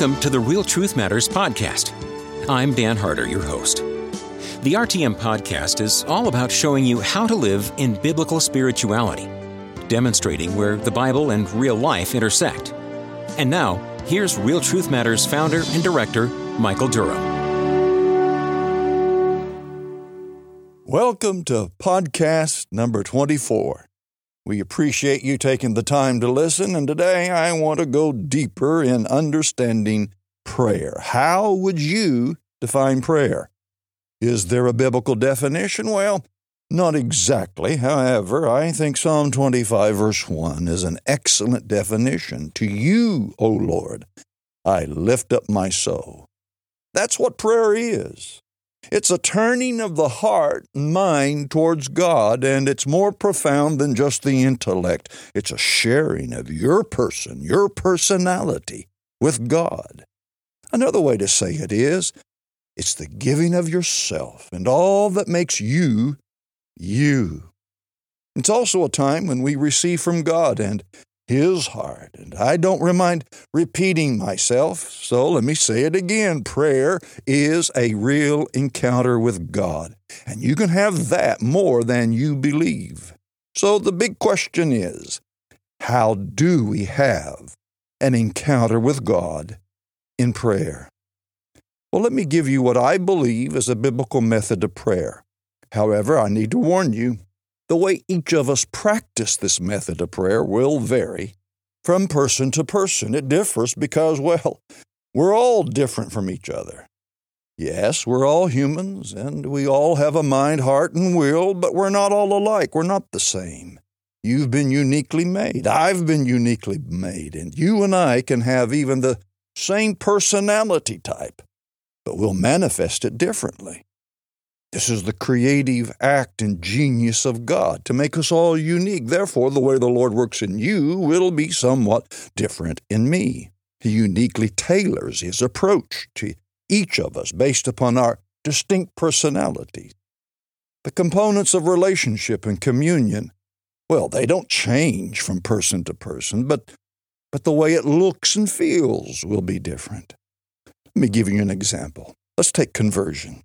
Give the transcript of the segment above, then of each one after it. Welcome to the Real Truth Matters podcast. I'm Dan Harder, your host. The RTM podcast is all about showing you how to live in biblical spirituality, demonstrating where the Bible and real life intersect. And now, here's Real Truth Matters founder and director, Michael Durham. Welcome to podcast number 24. We appreciate you taking the time to listen, and today I want to go deeper in understanding prayer. How would you define prayer? Is there a biblical definition? Well, not exactly. However, I think Psalm 25 verse 1 is an excellent definition. To you, O Lord, I lift up my soul. That's what prayer is. It's a turning of the heart and mind towards God, and it's more profound than just the intellect. It's a sharing of your person, your personality with God. Another way to say it is, it's the giving of yourself and all that makes you, you. It's also a time when we receive from God and His heart. And I don't mind repeating myself, so let me say it again. Prayer is a real encounter with God, and you can have that more than you believe. So the big question is, how do we have an encounter with God in prayer? Well, let me give you what I believe is a biblical method of prayer. However, I need to warn you, the way each of us practice this method of prayer will vary from person to person. It differs because, well, we're all different from each other. Yes, we're all humans, and we all have a mind, heart, and will, but we're not all alike. We're not the same. You've been uniquely made. I've been uniquely made, and you and I can have even the same personality type, but we'll manifest it differently. This is the creative act and genius of God to make us all unique. Therefore, the way the Lord works in you will be somewhat different in me. He uniquely tailors His approach to each of us based upon our distinct personalities. The components of relationship and communion, well, they don't change from person to person, but the way it looks and feels will be different. Let me give you an example. Let's take conversion.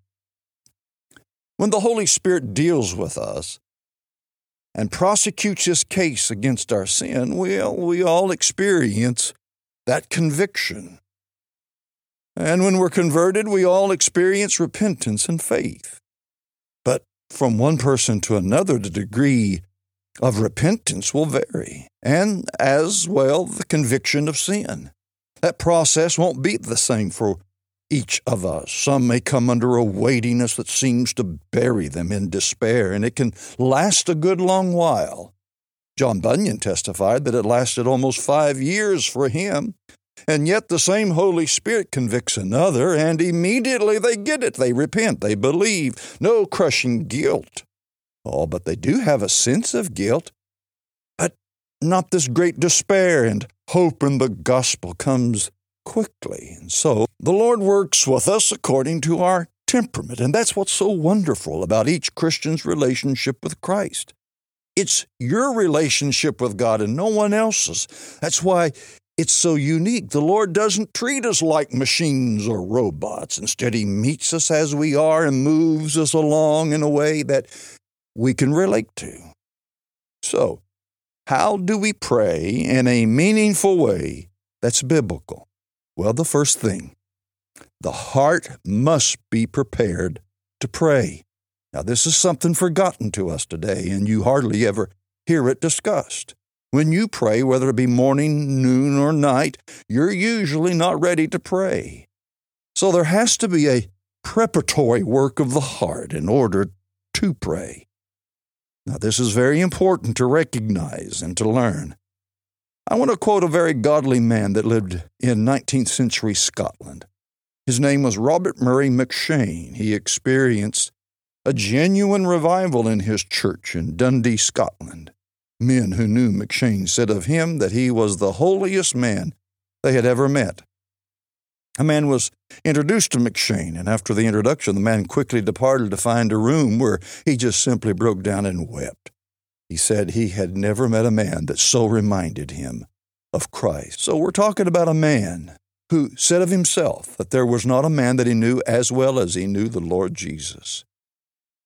When the Holy Spirit deals with us and prosecutes His case against our sin, we all experience that conviction. And when we're converted, we all experience repentance and faith. But from one person to another, the degree of repentance will vary, and as well the conviction of sin. That process won't be the same for each of us. Some may come under a weightiness that seems to bury them in despair, and it can last a good long while. John Bunyan testified that it lasted almost 5 years for him, and yet the same Holy Spirit convicts another, and immediately they get it. They repent. They believe. No crushing guilt. Oh, but they do have a sense of guilt, but not this great despair, and hope in the gospel comes quickly. And so the Lord works with us according to our temperament, and that's what's so wonderful about each Christian's relationship with Christ. It's your relationship with God and no one else's. That's why it's so unique. The Lord doesn't treat us like machines or robots. Instead, He meets us as we are and moves us along in a way that we can relate to. So, how do we pray in a meaningful way that's biblical? Well, the first thing, the heart must be prepared to pray. Now, this is something forgotten to us today, and you hardly ever hear it discussed. When you pray, whether it be morning, noon, or night, you're usually not ready to pray. So there has to be a preparatory work of the heart in order to pray. Now, this is very important to recognize and to learn. I want to quote a very godly man that lived in 19th century Scotland. His name was Robert Murray McCheyne. He experienced a genuine revival in his church in Dundee, Scotland. Men who knew McCheyne said of him that he was the holiest man they had ever met. A man was introduced to McCheyne, and after the introduction, the man quickly departed to find a room where he just simply broke down and wept. He said he had never met a man that so reminded him of Christ. So we're talking about a man who said of himself that there was not a man that he knew as well as he knew the Lord Jesus.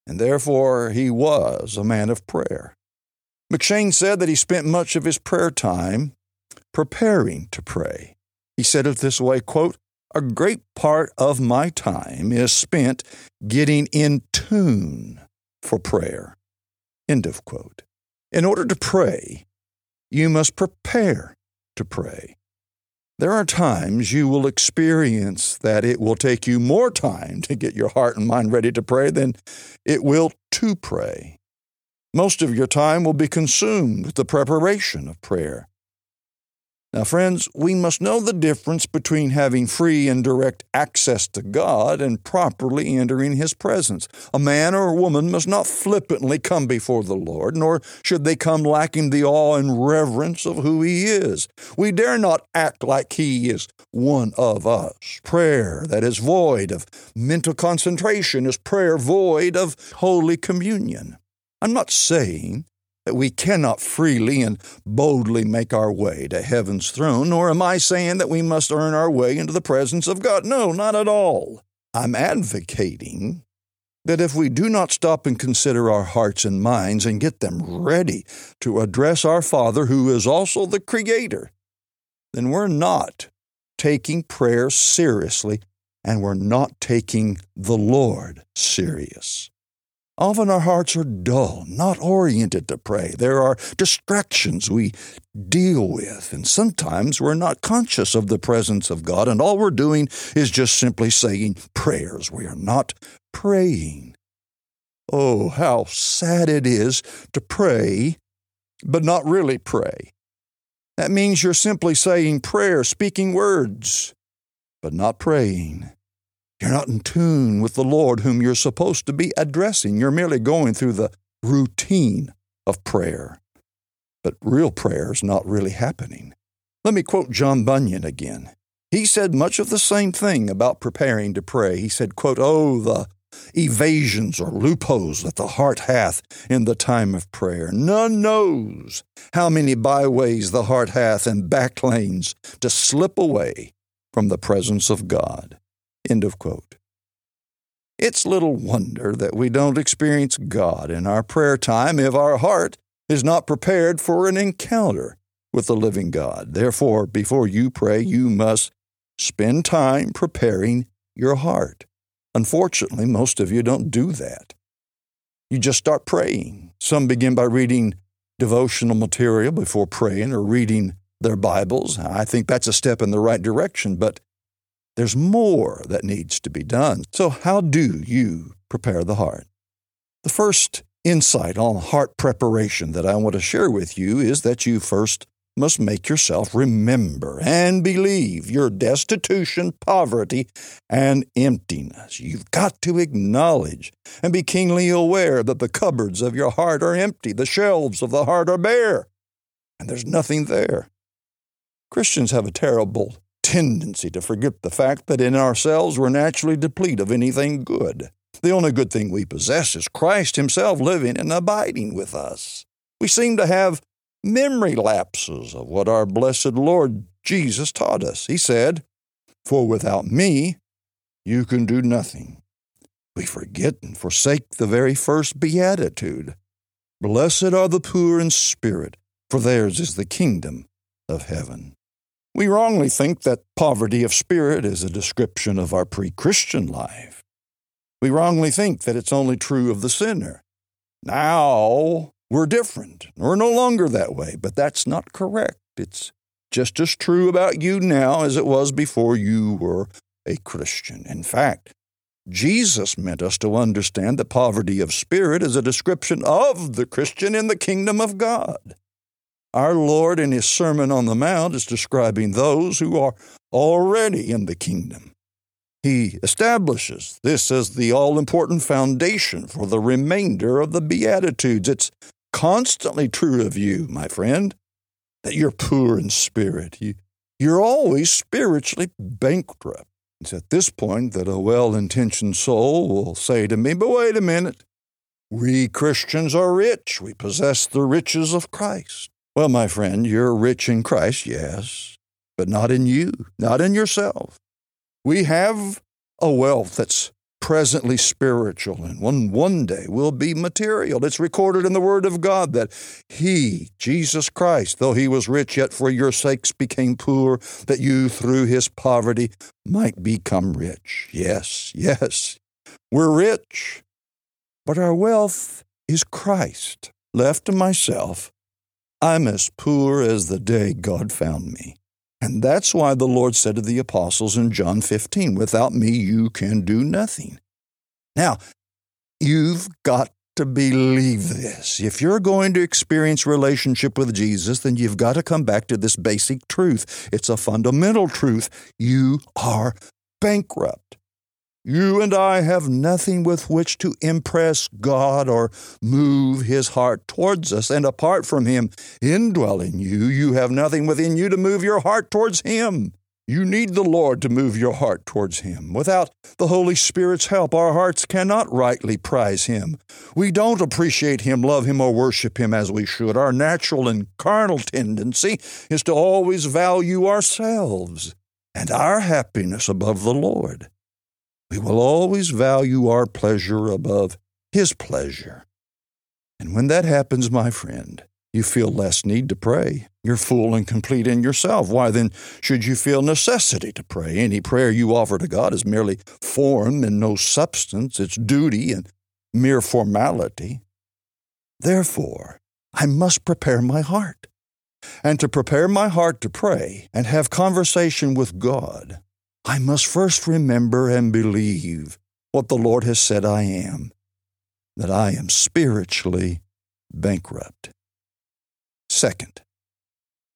And therefore he was a man of prayer. McCheyne said that he spent much of his prayer time preparing to pray. He said it this way, quote, "A great part of my time is spent getting in tune for prayer." End of quote. In order to pray, you must prepare to pray. There are times you will experience that it will take you more time to get your heart and mind ready to pray than it will to pray. Most of your time will be consumed with the preparation of prayer. Now, friends, we must know the difference between having free and direct access to God and properly entering His presence. A man or a woman must not flippantly come before the Lord, nor should they come lacking the awe and reverence of who He is. We dare not act like He is one of us. Prayer that is void of mental concentration is prayer void of Holy Communion. I'm not saying that we cannot freely and boldly make our way to heaven's throne, nor am I saying that we must earn our way into the presence of God. No, not at all. I'm advocating that if we do not stop and consider our hearts and minds and get them ready to address our Father, who is also the Creator, then we're not taking prayer seriously, and we're not taking the Lord serious. Often our hearts are dull, not oriented to pray. There are distractions we deal with, and sometimes we're not conscious of the presence of God, and all we're doing is just simply saying prayers. We are not praying. Oh, how sad it is to pray, but not really pray. That means you're simply saying prayer, speaking words, but not praying. You're not in tune with the Lord whom you're supposed to be addressing. You're merely going through the routine of prayer. But real prayer is not really happening. Let me quote John Bunyan again. He said much of the same thing about preparing to pray. He said, quote, "Oh, the evasions or loopholes that the heart hath in the time of prayer. None knows how many byways the heart hath and back lanes to slip away from the presence of God." End of quote. It's little wonder that we don't experience God in our prayer time if our heart is not prepared for an encounter with the living God. Therefore, before you pray, you must spend time preparing your heart. Unfortunately, most of you don't do that. You just start praying. Some begin by reading devotional material before praying or reading their Bibles. I think that's a step in the right direction, but there's more that needs to be done. So how do you prepare the heart? The first insight on heart preparation that I want to share with you is that you first must make yourself remember and believe your destitution, poverty, and emptiness. You've got to acknowledge and be keenly aware that the cupboards of your heart are empty, the shelves of the heart are bare, and there's nothing there. Christians have a terrible tendency to forget the fact that in ourselves we're naturally depleted of anything good. The only good thing we possess is Christ Himself living and abiding with us. We seem to have memory lapses of what our blessed Lord Jesus taught us. He said, "For without me you can do nothing." We forget and forsake the very first beatitude. "Blessed are the poor in spirit, for theirs is the kingdom of heaven." We wrongly think that poverty of spirit is a description of our pre-Christian life. We wrongly think that it's only true of the sinner. Now we're different. We're no longer that way, but that's not correct. It's just as true about you now as it was before you were a Christian. In fact, Jesus meant us to understand that poverty of spirit is a description of the Christian in the kingdom of God. Our Lord in His Sermon on the Mount is describing those who are already in the kingdom. He establishes this as the all-important foundation for the remainder of the Beatitudes. It's constantly true of you, my friend, that you're poor in spirit. You're always spiritually bankrupt. It's at this point that a well-intentioned soul will say to me, "But wait a minute, we Christians are rich. We possess the riches of Christ." Well, my friend, you're rich in Christ, yes, but not in you, not in yourself. We have a wealth that's presently spiritual, and one day will be material. It's recorded in the Word of God that He, Jesus Christ, though He was rich, yet for your sakes became poor, that you through His poverty might become rich. Yes, we're rich, but our wealth is Christ. Left to myself, I'm as poor as the day God found me. And that's why the Lord said to the apostles in John 15, without me you can do nothing. Now, you've got to believe this. If you're going to experience relationship with Jesus, then you've got to come back to this basic truth. It's a fundamental truth. You are bankrupt. You and I have nothing with which to impress God or move His heart towards us. And apart from Him indwelling you, you have nothing within you to move your heart towards Him. You need the Lord to move your heart towards Him. Without the Holy Spirit's help, our hearts cannot rightly prize Him. We don't appreciate Him, love Him, or worship Him as we should. Our natural and carnal tendency is to always value ourselves and our happiness above the Lord. We will always value our pleasure above His pleasure. And when that happens, my friend, you feel less need to pray. You're full and complete in yourself. Why then should you feel necessity to pray? Any prayer you offer to God is merely form and no substance. It's duty and mere formality. Therefore, I must prepare my heart. And to prepare my heart to pray and have conversation with God, I must first remember and believe what the Lord has said I am, that I am spiritually bankrupt. Second,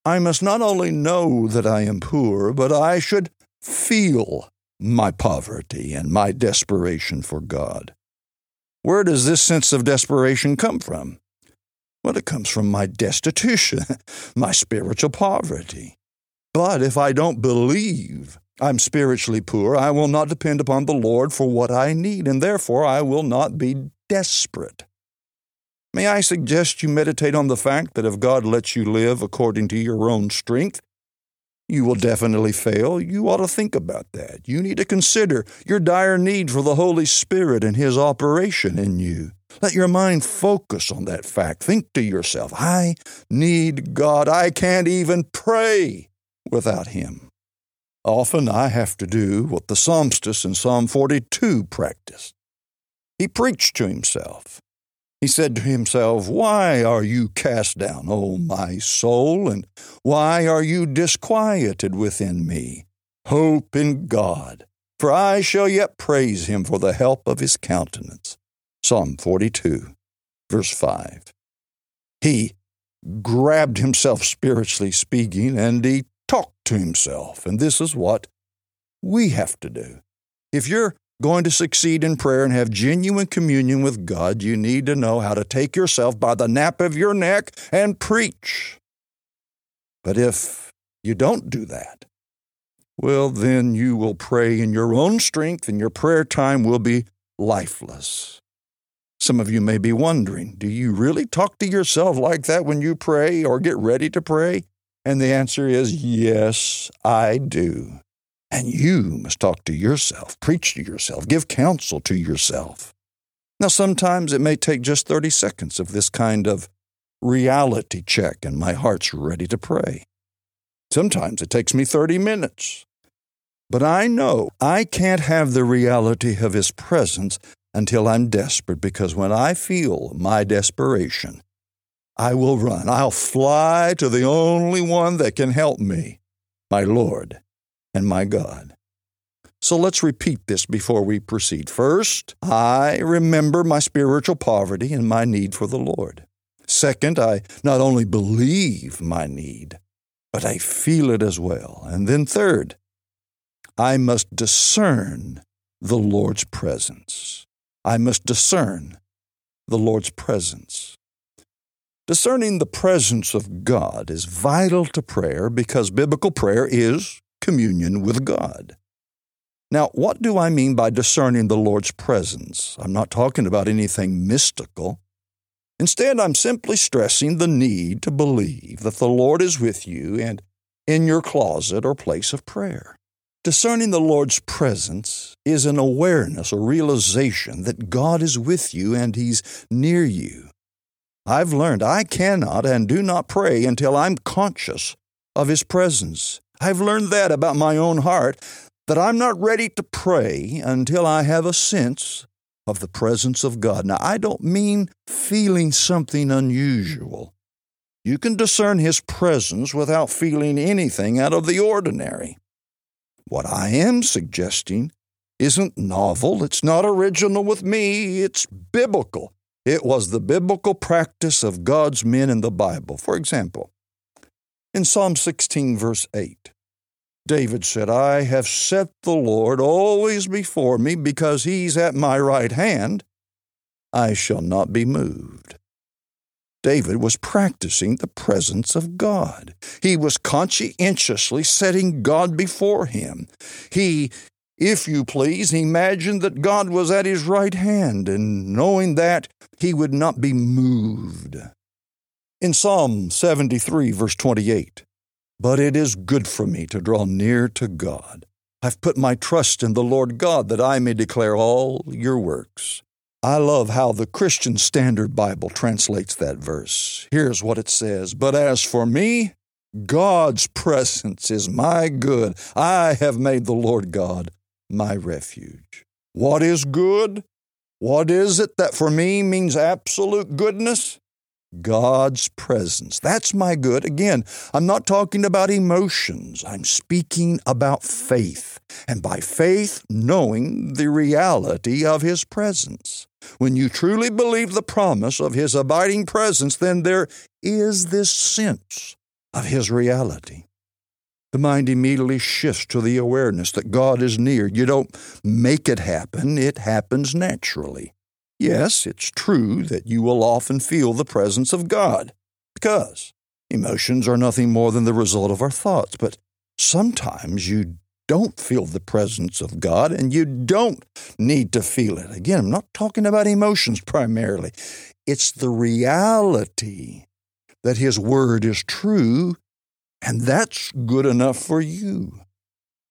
I must not only know that I am poor, but I should feel my poverty and my desperation for God. Where does this sense of desperation come from? Well, it comes from my destitution, my spiritual poverty. But if I don't believe I'm spiritually poor, I will not depend upon the Lord for what I need, and therefore I will not be desperate. May I suggest you meditate on the fact that if God lets you live according to your own strength, you will definitely fail. You ought to think about that. You need to consider your dire need for the Holy Spirit and His operation in you. Let your mind focus on that fact. Think to yourself, I need God. I can't even pray without Him. Often I have to do what the psalmist in Psalm 42 practiced. He preached to himself. He said to himself, why are you cast down, O my soul, and why are you disquieted within me? Hope in God, for I shall yet praise Him for the help of His countenance. Psalm 42, verse 5. He grabbed himself, spiritually speaking, and he talk to himself, and this is what we have to do. If you're going to succeed in prayer and have genuine communion with God, you need to know how to take yourself by the nape of your neck and preach. But if you don't do that, well, then you will pray in your own strength, and your prayer time will be lifeless. Some of you may be wondering, do you really talk to yourself like that when you pray or get ready to pray? And the answer is, yes, I do. And you must talk to yourself, preach to yourself, give counsel to yourself. Now, sometimes it may take just 30 seconds of this kind of reality check, and my heart's ready to pray. Sometimes it takes me 30 minutes. But I know I can't have the reality of His presence until I'm desperate, because when I feel my desperation, I will run. I'll fly to the only one that can help me, my Lord and my God. So let's repeat this before we proceed. First, I remember my spiritual poverty and my need for the Lord. Second, I not only believe my need, but I feel it as well. And then third, I must discern the Lord's presence. I must discern the Lord's presence. Discerning the presence of God is vital to prayer because biblical prayer is communion with God. Now, what do I mean by discerning the Lord's presence? I'm not talking about anything mystical. Instead, I'm simply stressing the need to believe that the Lord is with you and in your closet or place of prayer. Discerning the Lord's presence is an awareness or realization that God is with you and He's near you. I've learned I cannot and do not pray until I'm conscious of His presence. I've learned that about my own heart, that I'm not ready to pray until I have a sense of the presence of God. Now, I don't mean feeling something unusual. You can discern His presence without feeling anything out of the ordinary. What I am suggesting isn't novel. It's not original with me. It's biblical. It was the biblical practice of God's men in the Bible. For example, in Psalm 16, verse 8, David said, "I have set the Lord always before me because He's at my right hand. I shall not be moved." David was practicing the presence of God. He was conscientiously setting God before him. He, if you please, imagined that God was at his right hand, and knowing that, he would not be moved. In Psalm 73, verse 28, "But it is good for me to draw near to God. I've put my trust in the Lord God that I may declare all your works." I love how the Christian Standard Bible translates that verse. Here's what it says, "But as for me, God's presence is my good. I have made the Lord God my refuge." What is good? What is it that for me means absolute goodness? God's presence. That's my good. Again, I'm not talking about emotions. I'm speaking about faith, and by faith, knowing the reality of His presence. When you truly believe the promise of His abiding presence, then there is this sense of His reality. The mind immediately shifts to the awareness that God is near. You don't make it happen. It happens naturally. Yes, it's true that you will often feel the presence of God, because emotions are nothing more than the result of our thoughts. But sometimes you don't feel the presence of God, and you don't need to feel it. Again, I'm not talking about emotions primarily. It's the reality that His Word is true, and that's good enough for you.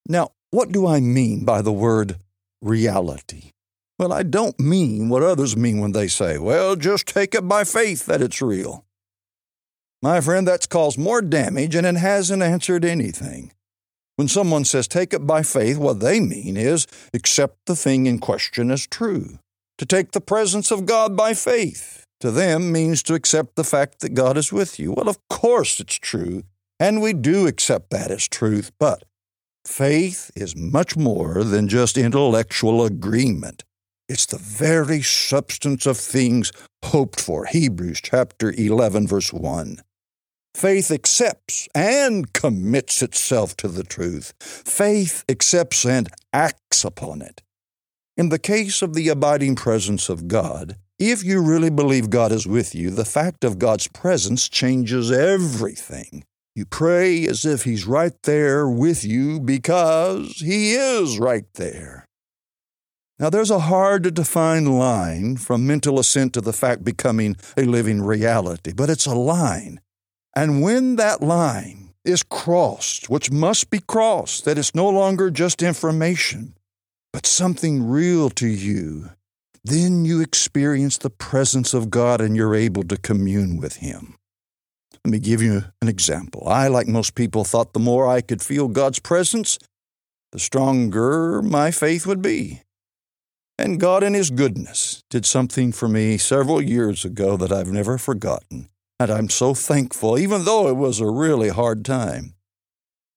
Now, what do I mean by the word reality? Well, I don't mean what others mean when they say, "Well, just take it by faith that it's real." My friend, that's caused more damage, and it hasn't answered anything. When someone says, "Take it by faith," what they mean is, accept the thing in question as true. To take the presence of God by faith, to them, means to accept the fact that God is with you. Well, of course it's true, and we do accept that as truth, but faith is much more than just intellectual agreement. It's the very substance of things hoped for. Hebrews chapter 11, verse 1. Faith accepts and commits itself to the truth. Faith accepts and acts upon it. In the case of the abiding presence of God, if you really believe God is with you, the fact of God's presence changes everything. You pray as if He's right there with you because He is right there. Now, there's a hard-to-define line from mental assent to the fact becoming a living reality, but it's a line. And when that line is crossed, which must be crossed, that it's no longer just information, but something real to you, then you experience the presence of God and you're able to commune with Him. Let me give you an example. I, like most people, thought the more I could feel God's presence, the stronger my faith would be. And God in His goodness did something for me several years ago that I've never forgotten, and I'm so thankful, even though it was a really hard time.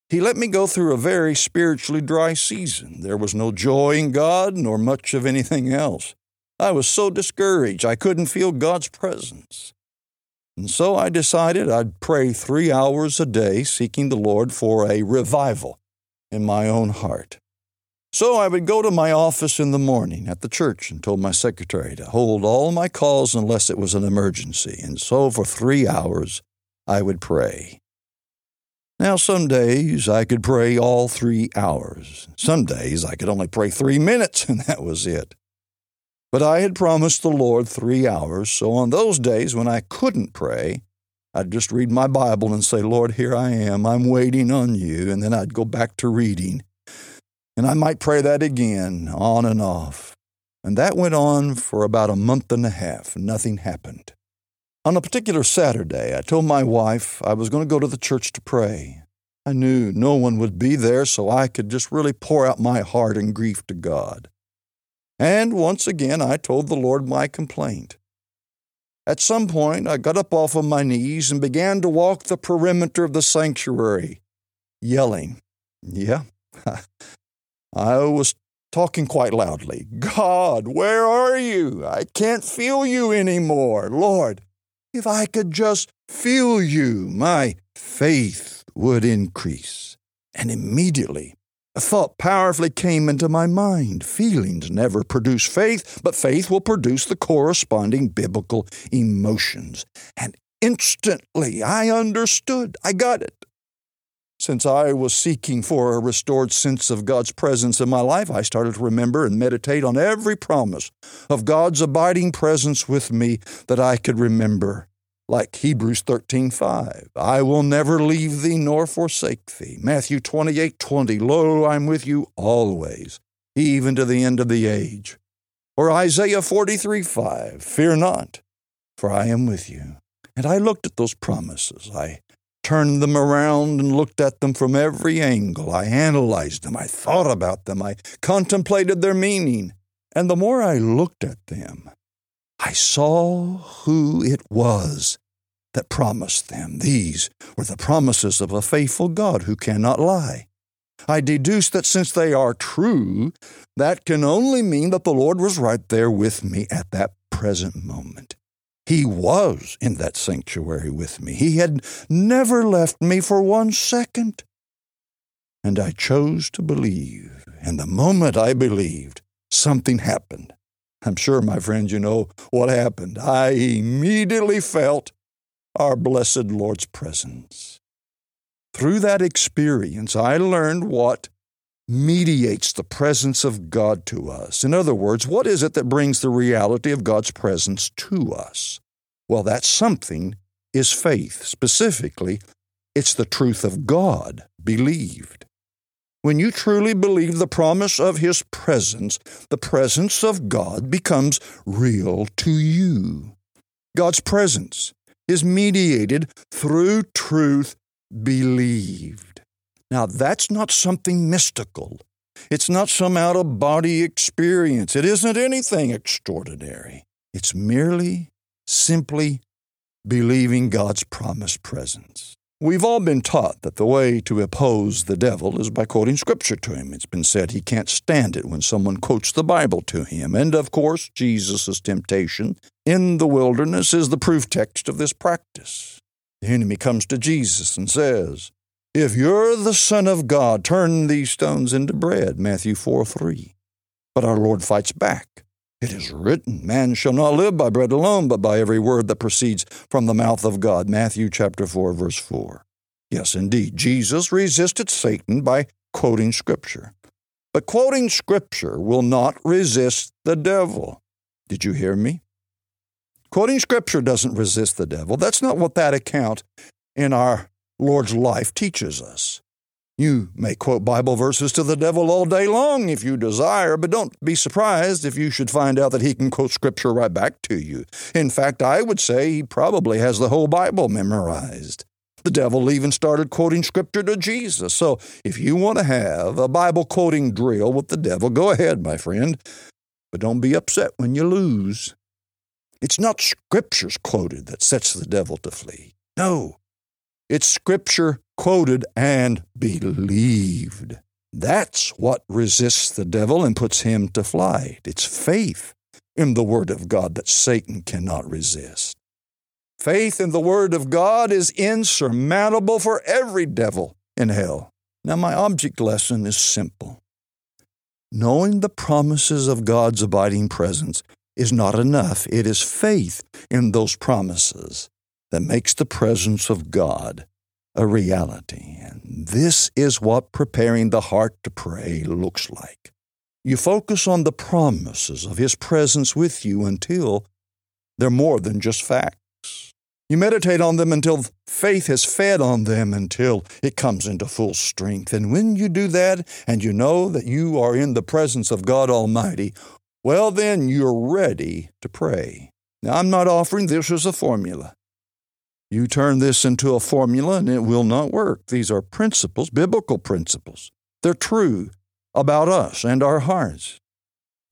He let me go through a very spiritually dry season. There was no joy in God nor much of anything else. I was so discouraged I couldn't feel God's presence. And so I decided I'd pray 3 hours a day seeking the Lord for a revival in my own heart. So I would go to my office in the morning at the church and told my secretary to hold all my calls unless it was an emergency. And so for 3 hours, I would pray. Now, some days I could pray all 3 hours. Some days I could only pray 3 minutes, and that was it. But I had promised the Lord 3 hours, so on those days when I couldn't pray, I'd just read my Bible and say, Lord, here I am. I'm waiting on you. And then I'd go back to reading. And I might pray that again, on and off. And that went on for about a month and a half. Nothing happened. On a particular Saturday, I told my wife I was going to go to the church to pray. I knew no one would be there, so I could just really pour out my heart and grief to God. And once again, I told the Lord my complaint. At some point, I got up off of my knees and began to walk the perimeter of the sanctuary, yelling. Yeah, I was talking quite loudly. God, where are you? I can't feel you anymore. Lord, if I could just feel you, my faith would increase. And immediately, a thought powerfully came into my mind. Feelings never produce faith, but faith will produce the corresponding biblical emotions. And instantly I understood. I got it. Since I was seeking for a restored sense of God's presence in my life, I started to remember and meditate on every promise of God's abiding presence with me that I could remember. Like Hebrews 13:5, I will never leave thee nor forsake thee. Matthew 28:20, lo, I'm with you always, even to the end of the age. Or Isaiah 43:5, fear not, for I am with you. And I looked at those promises. I turned them around and looked at them from every angle. I analyzed them. I thought about them. I contemplated their meaning. And the more I looked at them, I saw who it was that promised them. These were the promises of a faithful God who cannot lie. I deduced that since they are true, that can only mean that the Lord was right there with me at that present moment. He was in that sanctuary with me. He had never left me for 1 second. And I chose to believe. And the moment I believed, something happened. I'm sure, my friends, you know what happened. I immediately felt our blessed Lord's presence. Through that experience, I learned what mediates the presence of God to us. In other words, what is it that brings the reality of God's presence to us? Well, that something is faith. Specifically, it's the truth of God believed. When you truly believe the promise of His presence, the presence of God becomes real to you. God's presence is mediated through truth believed. Now, that's not something mystical. It's not some out-of-body experience. It isn't anything extraordinary. It's merely, simply believing God's promised presence. We've all been taught that the way to oppose the devil is by quoting Scripture to him. It's been said he can't stand it when someone quotes the Bible to him. And, of course, Jesus' temptation in the wilderness is the proof text of this practice. The enemy comes to Jesus and says, If you're the Son of God, turn these stones into bread, Matthew 4:3. But our Lord fights back. It is written, man shall not live by bread alone, but by every word that proceeds from the mouth of God. Matthew chapter 4, verse 4. Yes, indeed, Jesus resisted Satan by quoting Scripture. But quoting Scripture will not resist the devil. Did you hear me? Quoting Scripture doesn't resist the devil. That's not what that account in our Lord's life teaches us. You may quote Bible verses to the devil all day long if you desire, but don't be surprised if you should find out that he can quote Scripture right back to you. In fact, I would say he probably has the whole Bible memorized. The devil even started quoting Scripture to Jesus. So if you want to have a Bible quoting drill with the devil, go ahead, my friend. But don't be upset when you lose. It's not Scriptures quoted that sets the devil to flee. No, it's Scripture quoted and believed. That's what resists the devil and puts him to flight. It's faith in the Word of God that Satan cannot resist. Faith in the Word of God is insurmountable for every devil in hell. Now, my object lesson is simple. Knowing the promises of God's abiding presence is not enough. It is faith in those promises that makes the presence of God a reality. And this is what preparing the heart to pray looks like. You focus on the promises of His presence with you until they're more than just facts. You meditate on them until faith has fed on them, until it comes into full strength. And when you do that, and you know that you are in the presence of God Almighty, well, then you're ready to pray. Now, I'm not offering this as a formula. You turn this into a formula, and it will not work. These are principles, biblical principles. They're true about us and our hearts.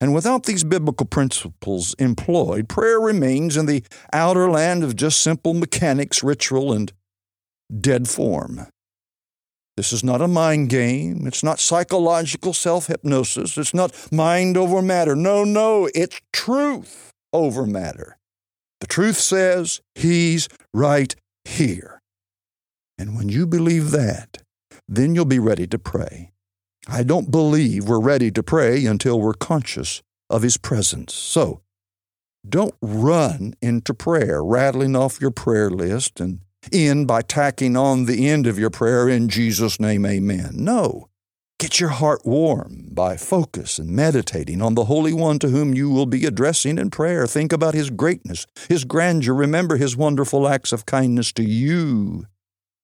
And without these biblical principles employed, prayer remains in the outer land of just simple mechanics, ritual, and dead form. This is not a mind game. It's not psychological self-hypnosis. It's not mind over matter. No, it's truth over matter. The truth says He's right here. And when you believe that, then you'll be ready to pray. I don't believe we're ready to pray until we're conscious of His presence. So, don't run into prayer, rattling off your prayer list and end by tacking on the end of your prayer, in Jesus' name, amen. No. Get your heart warm by focus and meditating on the Holy One to whom you will be addressing in prayer. Think about His greatness, His grandeur. Remember His wonderful acts of kindness to you.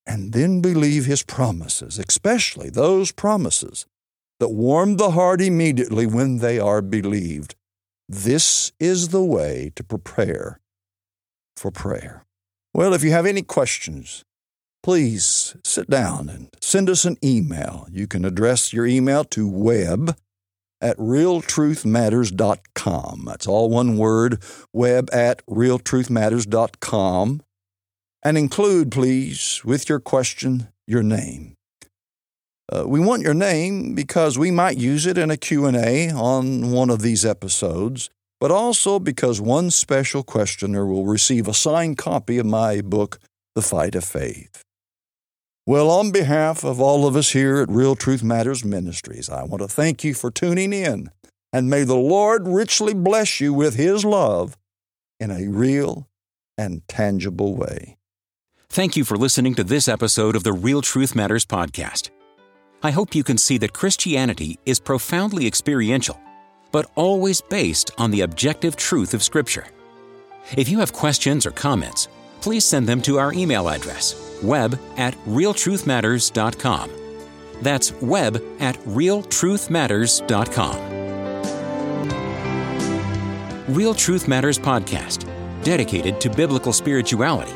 And then believe His promises, especially those promises that warm the heart immediately when they are believed. This is the way to prepare for prayer. Well, if you have any questions, please sit down and send us an email. You can address your email to web@realtruthmatters.com. That's all one word, web@realtruthmatters.com. And include, please, with your question, your name. We want your name because we might use it in a Q&A on one of these episodes, but also because one special questioner will receive a signed copy of my book, The Fight of Faith. Well, on behalf of all of us here at Real Truth Matters Ministries, I want to thank you for tuning in, and may the Lord richly bless you with His love in a real and tangible way. Thank you for listening to this episode of the Real Truth Matters podcast. I hope you can see that Christianity is profoundly experiential, but always based on the objective truth of Scripture. If you have questions or comments, please send them to our email address, web@realtruthmatters.com. That's web@realtruthmatters.com. Real Truth Matters podcast, dedicated to biblical spirituality,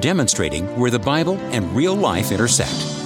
demonstrating where the Bible and real life intersect.